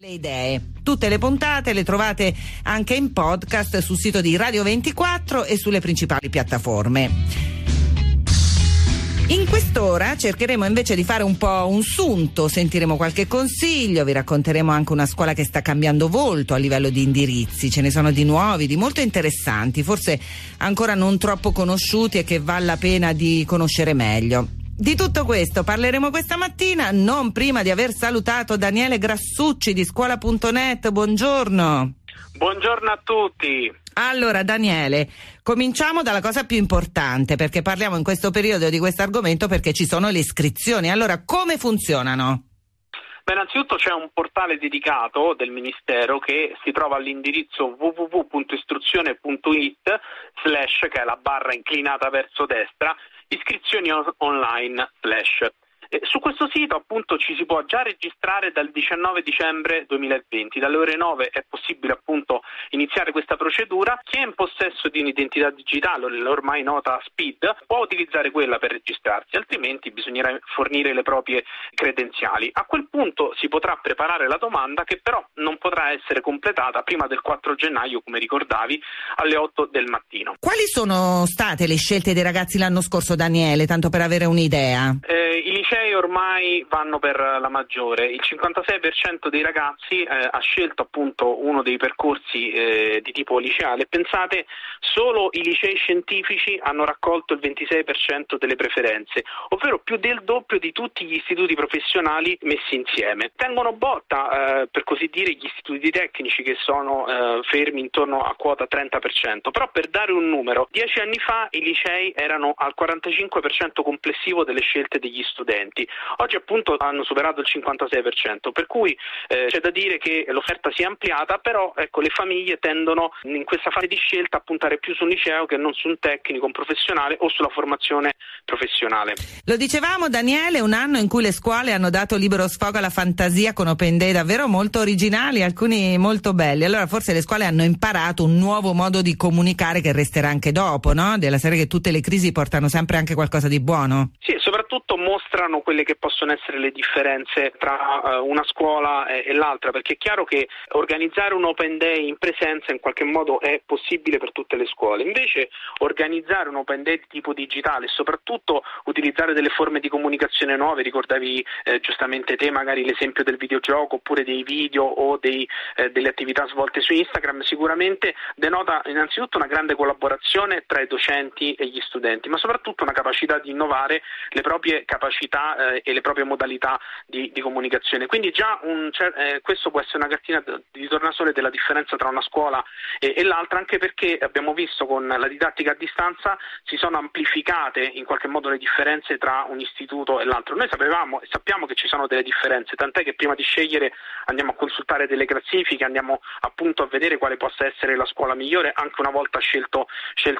Le idee, tutte le puntate le trovate anche in podcast sul sito di Radio 24 e sulle principali piattaforme. In quest'ora cercheremo invece di fare un po' un sunto, sentiremo qualche consiglio, vi racconteremo anche una scuola che sta cambiando volto a livello di indirizzi, ce ne sono di nuovi, di molto interessanti, forse ancora non troppo conosciuti e che vale la pena di conoscere meglio. Di tutto questo parleremo questa mattina, non prima di aver salutato Daniele Grassucci di Scuola.net. Buongiorno. Buongiorno a tutti. Allora Daniele, cominciamo dalla cosa più importante, perché parliamo in questo periodo di questo argomento perché ci sono le iscrizioni. Allora, come funzionano? Beh, innanzitutto c'è un portale dedicato del Ministero che si trova all'indirizzo www.istruzione.it/ che è la barra inclinata verso destra, iscrizioni online/. Su questo sito appunto ci si può già registrare dal 19 dicembre 2020, dalle ore 9 è possibile appunto iniziare questa procedura. Chi è in possesso di un'identità digitale, l'ormai nota SPID, può utilizzare quella per registrarsi, altrimenti bisognerà fornire le proprie credenziali. A quel punto si potrà preparare la domanda, che però non potrà essere completata prima del 4 gennaio, come ricordavi, alle 8 del mattino. Quali sono state le scelte dei ragazzi l'anno scorso, Daniele, tanto per avere un'idea? I licei ormai vanno per la maggiore, il 56% dei ragazzi ha scelto appunto uno dei percorsi di tipo liceale. Pensate, solo i licei scientifici hanno raccolto il 26% delle preferenze, ovvero più del doppio di tutti gli istituti professionali messi insieme. Tengono botta, per così dire, gli istituti tecnici, che sono fermi intorno a quota 30%, però per dare un numero, 10 anni fa i licei erano al 45% complessivo delle scelte degli studenti, oggi appunto hanno superato il 56%, per cui c'è da dire che l'offerta si è ampliata, però ecco, le famiglie tendono in questa fase di scelta a puntare più su un liceo che non su un tecnico, un professionale o sulla formazione professionale. Lo dicevamo Daniele, un anno in cui le scuole hanno dato libero sfogo alla fantasia con open day davvero molto originali, alcuni molto belli. Allora forse le scuole hanno imparato un nuovo modo di comunicare che resterà anche dopo, no? Della serie che tutte le crisi portano sempre anche qualcosa di buono. Sì, soprattutto mostrano quelle che possono essere le differenze tra una scuola e l'altra, perché è chiaro che organizzare un open day in presenza in qualche modo è possibile per tutte le scuole, invece organizzare un open day di tipo digitale, soprattutto utilizzare delle forme di comunicazione nuove, ricordavi giustamente te magari l'esempio del videogioco oppure dei video o delle attività svolte su Instagram, sicuramente denota innanzitutto una grande collaborazione tra i docenti e gli studenti, ma soprattutto una capacità di innovare le proprie capacità e le proprie modalità di comunicazione. Quindi già questo può essere una cartina di tornasole della differenza tra una scuola e l'altra, anche perché abbiamo visto con la didattica a distanza si sono amplificate in qualche modo le differenze tra un istituto e l'altro. Noi sappiamo che ci sono delle differenze, tant'è che prima di scegliere andiamo a consultare delle classifiche, andiamo appunto a vedere quale possa essere la scuola migliore anche una volta scelto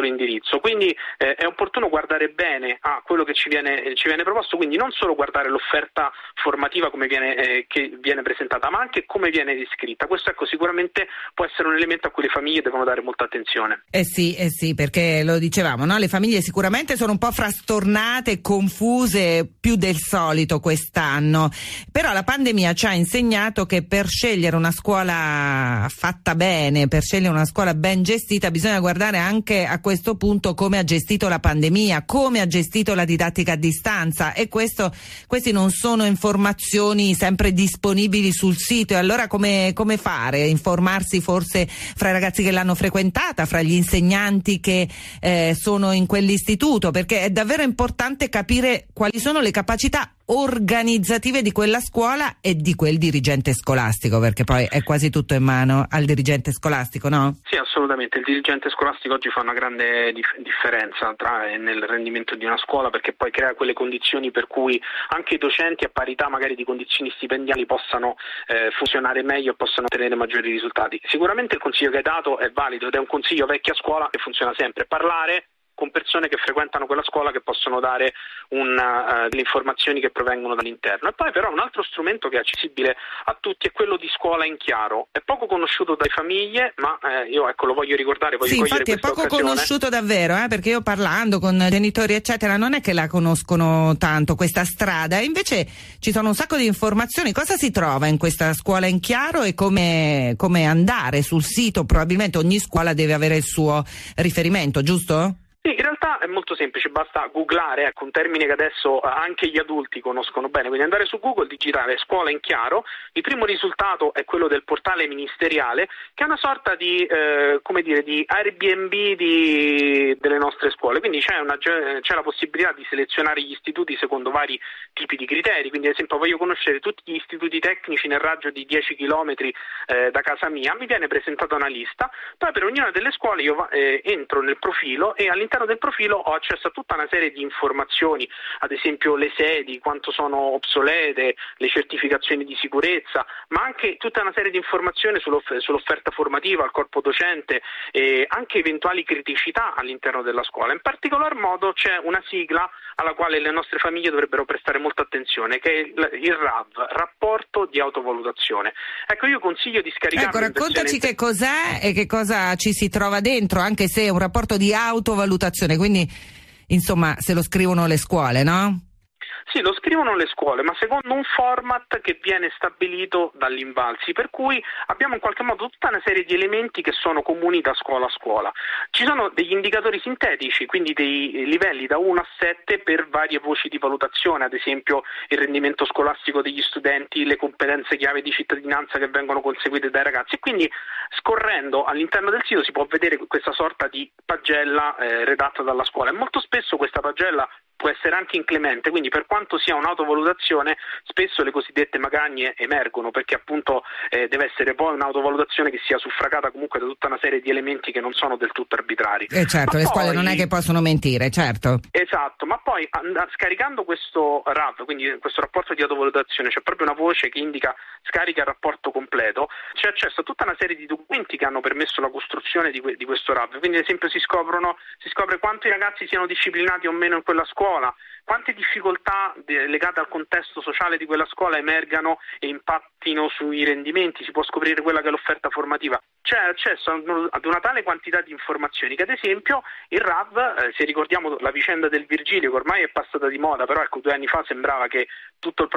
l'indirizzo. Quindi è opportuno guardare bene a quello che ci viene proposto, quindi non solo guardare l'offerta formativa che viene presentata, ma anche come viene descritta. Questo ecco sicuramente può essere un elemento a cui le famiglie devono dare molta attenzione. Eh sì, perché lo dicevamo, no? Le famiglie sicuramente sono un po' frastornate, confuse più del solito quest'anno, però la pandemia ci ha insegnato che per scegliere una scuola fatta bene, per scegliere una scuola ben gestita, bisogna guardare anche a questo punto come ha gestito la pandemia, come ha gestito la didattica a distanza, e questi non sono informazioni sempre disponibili sul sito. E allora come fare? Informarsi forse fra i ragazzi che l'hanno frequentata, fra gli insegnanti che sono in quell'istituto, perché è davvero importante capire quali sono le capacità organizzative di quella scuola e di quel dirigente scolastico, perché poi è quasi tutto in mano al dirigente scolastico, no? Sì, assolutamente, il dirigente scolastico oggi fa una grande differenza nel rendimento di una scuola, perché poi crea quelle condizioni per cui anche i docenti, a parità magari di condizioni stipendiali, possano funzionare meglio e possano ottenere maggiori risultati. Sicuramente il consiglio che hai dato è valido ed è un consiglio vecchia scuola che funziona sempre: parlare con persone che frequentano quella scuola, che possono dare delle informazioni che provengono dall'interno. E poi però un altro strumento che è accessibile a tutti è quello di Scuola in Chiaro. È poco conosciuto dalle famiglie, ma io lo voglio ricordare, voglio cogliere questa occasione. Sì, infatti è poco conosciuto davvero, perché io parlando con genitori eccetera non è che la conoscono tanto questa strada, invece ci sono un sacco di informazioni. Cosa si trova in questa Scuola in Chiaro e come andare sul sito? Probabilmente ogni scuola deve avere il suo riferimento, giusto? Sì, in realtà è molto semplice, basta googlare, un termine che adesso anche gli adulti conoscono bene, quindi andare su Google, digitare Scuola in Chiaro. Il primo risultato è quello del portale ministeriale, che è una sorta di di Airbnb delle nostre scuole, quindi c'è la possibilità di selezionare gli istituti secondo vari tipi di criteri. Quindi ad esempio voglio conoscere tutti gli istituti tecnici nel raggio di 10 chilometri da casa mia, mi viene presentata una lista, poi per ognuna delle scuole io entro nel profilo e all'interno del profilo ho accesso a tutta una serie di informazioni, ad esempio le sedi, quanto sono obsolete, le certificazioni di sicurezza, ma anche tutta una serie di informazioni sull'offerta formativa, al corpo docente e anche eventuali criticità all'interno della scuola. In particolar modo c'è una sigla alla quale le nostre famiglie dovrebbero prestare molta attenzione, che è il RAV, rapporto di autovalutazione. Ecco, io consiglio di scaricare. Ecco, raccontaci che cos'è e che cosa ci si trova dentro, anche se è un rapporto di autovalutazione. Quindi, insomma, se lo scrivono le scuole, no? Sì, lo scrivono le scuole, ma secondo un format che viene stabilito dall'Invalsi, per cui abbiamo in qualche modo tutta una serie di elementi che sono comuni da scuola a scuola. Ci sono degli indicatori sintetici, quindi dei livelli da 1 a 7 per varie voci di valutazione, ad esempio il rendimento scolastico degli studenti, le competenze chiave di cittadinanza che vengono conseguite dai ragazzi, e quindi scorrendo all'interno del sito si può vedere questa sorta di pagella redatta dalla scuola, e molto spesso questa pagella può essere anche inclemente, quindi per quanto sia un'autovalutazione spesso le cosiddette magagne emergono, perché appunto deve essere poi un'autovalutazione che sia suffragata comunque da tutta una serie di elementi che non sono del tutto arbitrari. E certo, ma le scuole non è che possono mentire, certo. Esatto, ma poi scaricando questo RAV, quindi questo rapporto di autovalutazione, c'è proprio una voce che indica scarica il rapporto completo, c'è accesso a tutta una serie di documenti che hanno permesso la costruzione di questo RAV, quindi ad esempio si scopre quanto i ragazzi siano disciplinati o meno in quella scuola, quante difficoltà legate al contesto sociale di quella scuola emergano e impattino sui rendimenti, si può scoprire quella che è l'offerta formativa. C'è accesso ad una tale quantità di informazioni che ad esempio il RAV, se ricordiamo la vicenda del Virgilio, che ormai è passata di moda, però 2 anni fa sembrava che tutto i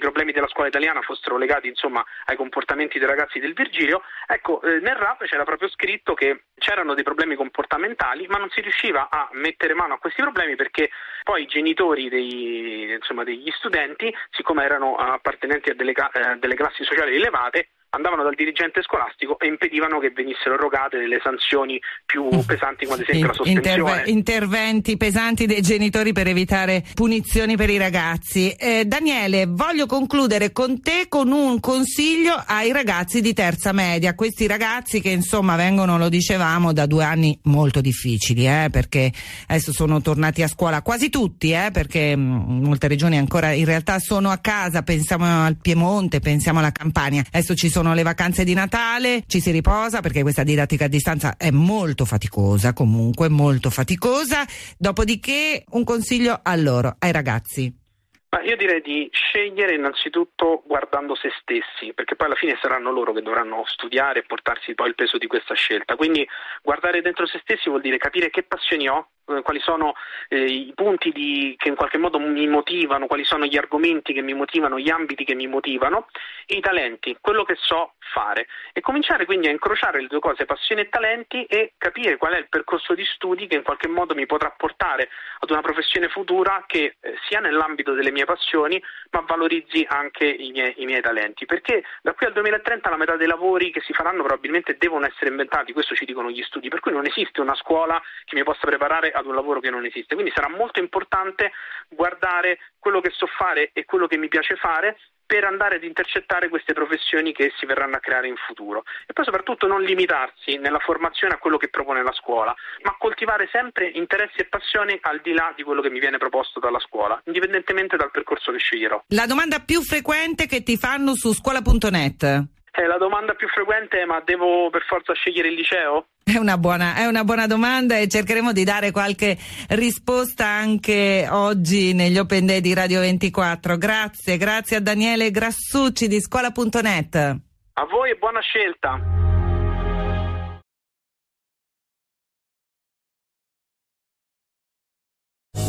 problemi della scuola italiana fossero legati ai comportamenti dei ragazzi del Virgilio. Nel RAV c'era proprio scritto che c'erano dei problemi comportamentali, ma non si riusciva a mettere mano a questi problemi perché poi i genitori degli studenti, siccome erano appartenenti a delle classi sociali elevate, andavano dal dirigente scolastico e impedivano che venissero erogate delle sanzioni più pesanti, come ad esempio la sospensione. Interventi pesanti dei genitori per evitare punizioni per i ragazzi. Daniele, voglio concludere con te con un consiglio ai ragazzi di terza media, questi ragazzi che vengono, lo dicevamo, da 2 anni molto difficili, perché adesso sono tornati a scuola quasi tutti, perché molte regioni ancora in realtà sono a casa. Pensiamo al Piemonte, pensiamo alla Campania, adesso ci sono le vacanze di Natale, ci si riposa perché questa didattica a distanza è molto faticosa, comunque molto faticosa. Dopodiché un consiglio a loro, ai ragazzi. Ma io direi di scegliere innanzitutto guardando se stessi, perché poi alla fine saranno loro che dovranno studiare e portarsi poi il peso di questa scelta. Quindi guardare dentro se stessi vuol dire capire che passioni ho, quali sono i punti che in qualche modo mi motivano, quali sono gli argomenti che mi motivano, gli ambiti che mi motivano, e i talenti, quello che so fare, e cominciare quindi a incrociare le due cose, passione e talenti, e capire qual è il percorso di studi che in qualche modo mi potrà portare ad una professione futura che sia nell'ambito delle mie passioni ma valorizzi anche i miei talenti, perché da qui al 2030 la metà dei lavori che si faranno probabilmente devono essere inventati, questo ci dicono gli studi, per cui non esiste una scuola che mi possa preparare ad un lavoro che non esiste. Quindi sarà molto importante guardare quello che so fare e quello che mi piace fare per andare ad intercettare queste professioni che si verranno a creare in futuro. E poi soprattutto non limitarsi nella formazione a quello che propone la scuola, ma coltivare sempre interessi e passioni al di là di quello che mi viene proposto dalla scuola, indipendentemente dal percorso che sceglierò. La domanda più frequente che ti fanno su scuola.net? La domanda più frequente è: ma devo per forza scegliere il liceo? È una buona domanda, e cercheremo di dare qualche risposta anche oggi negli Open Day di Radio 24. Grazie a Daniele Grassucci di Scuola.net. A voi e buona scelta.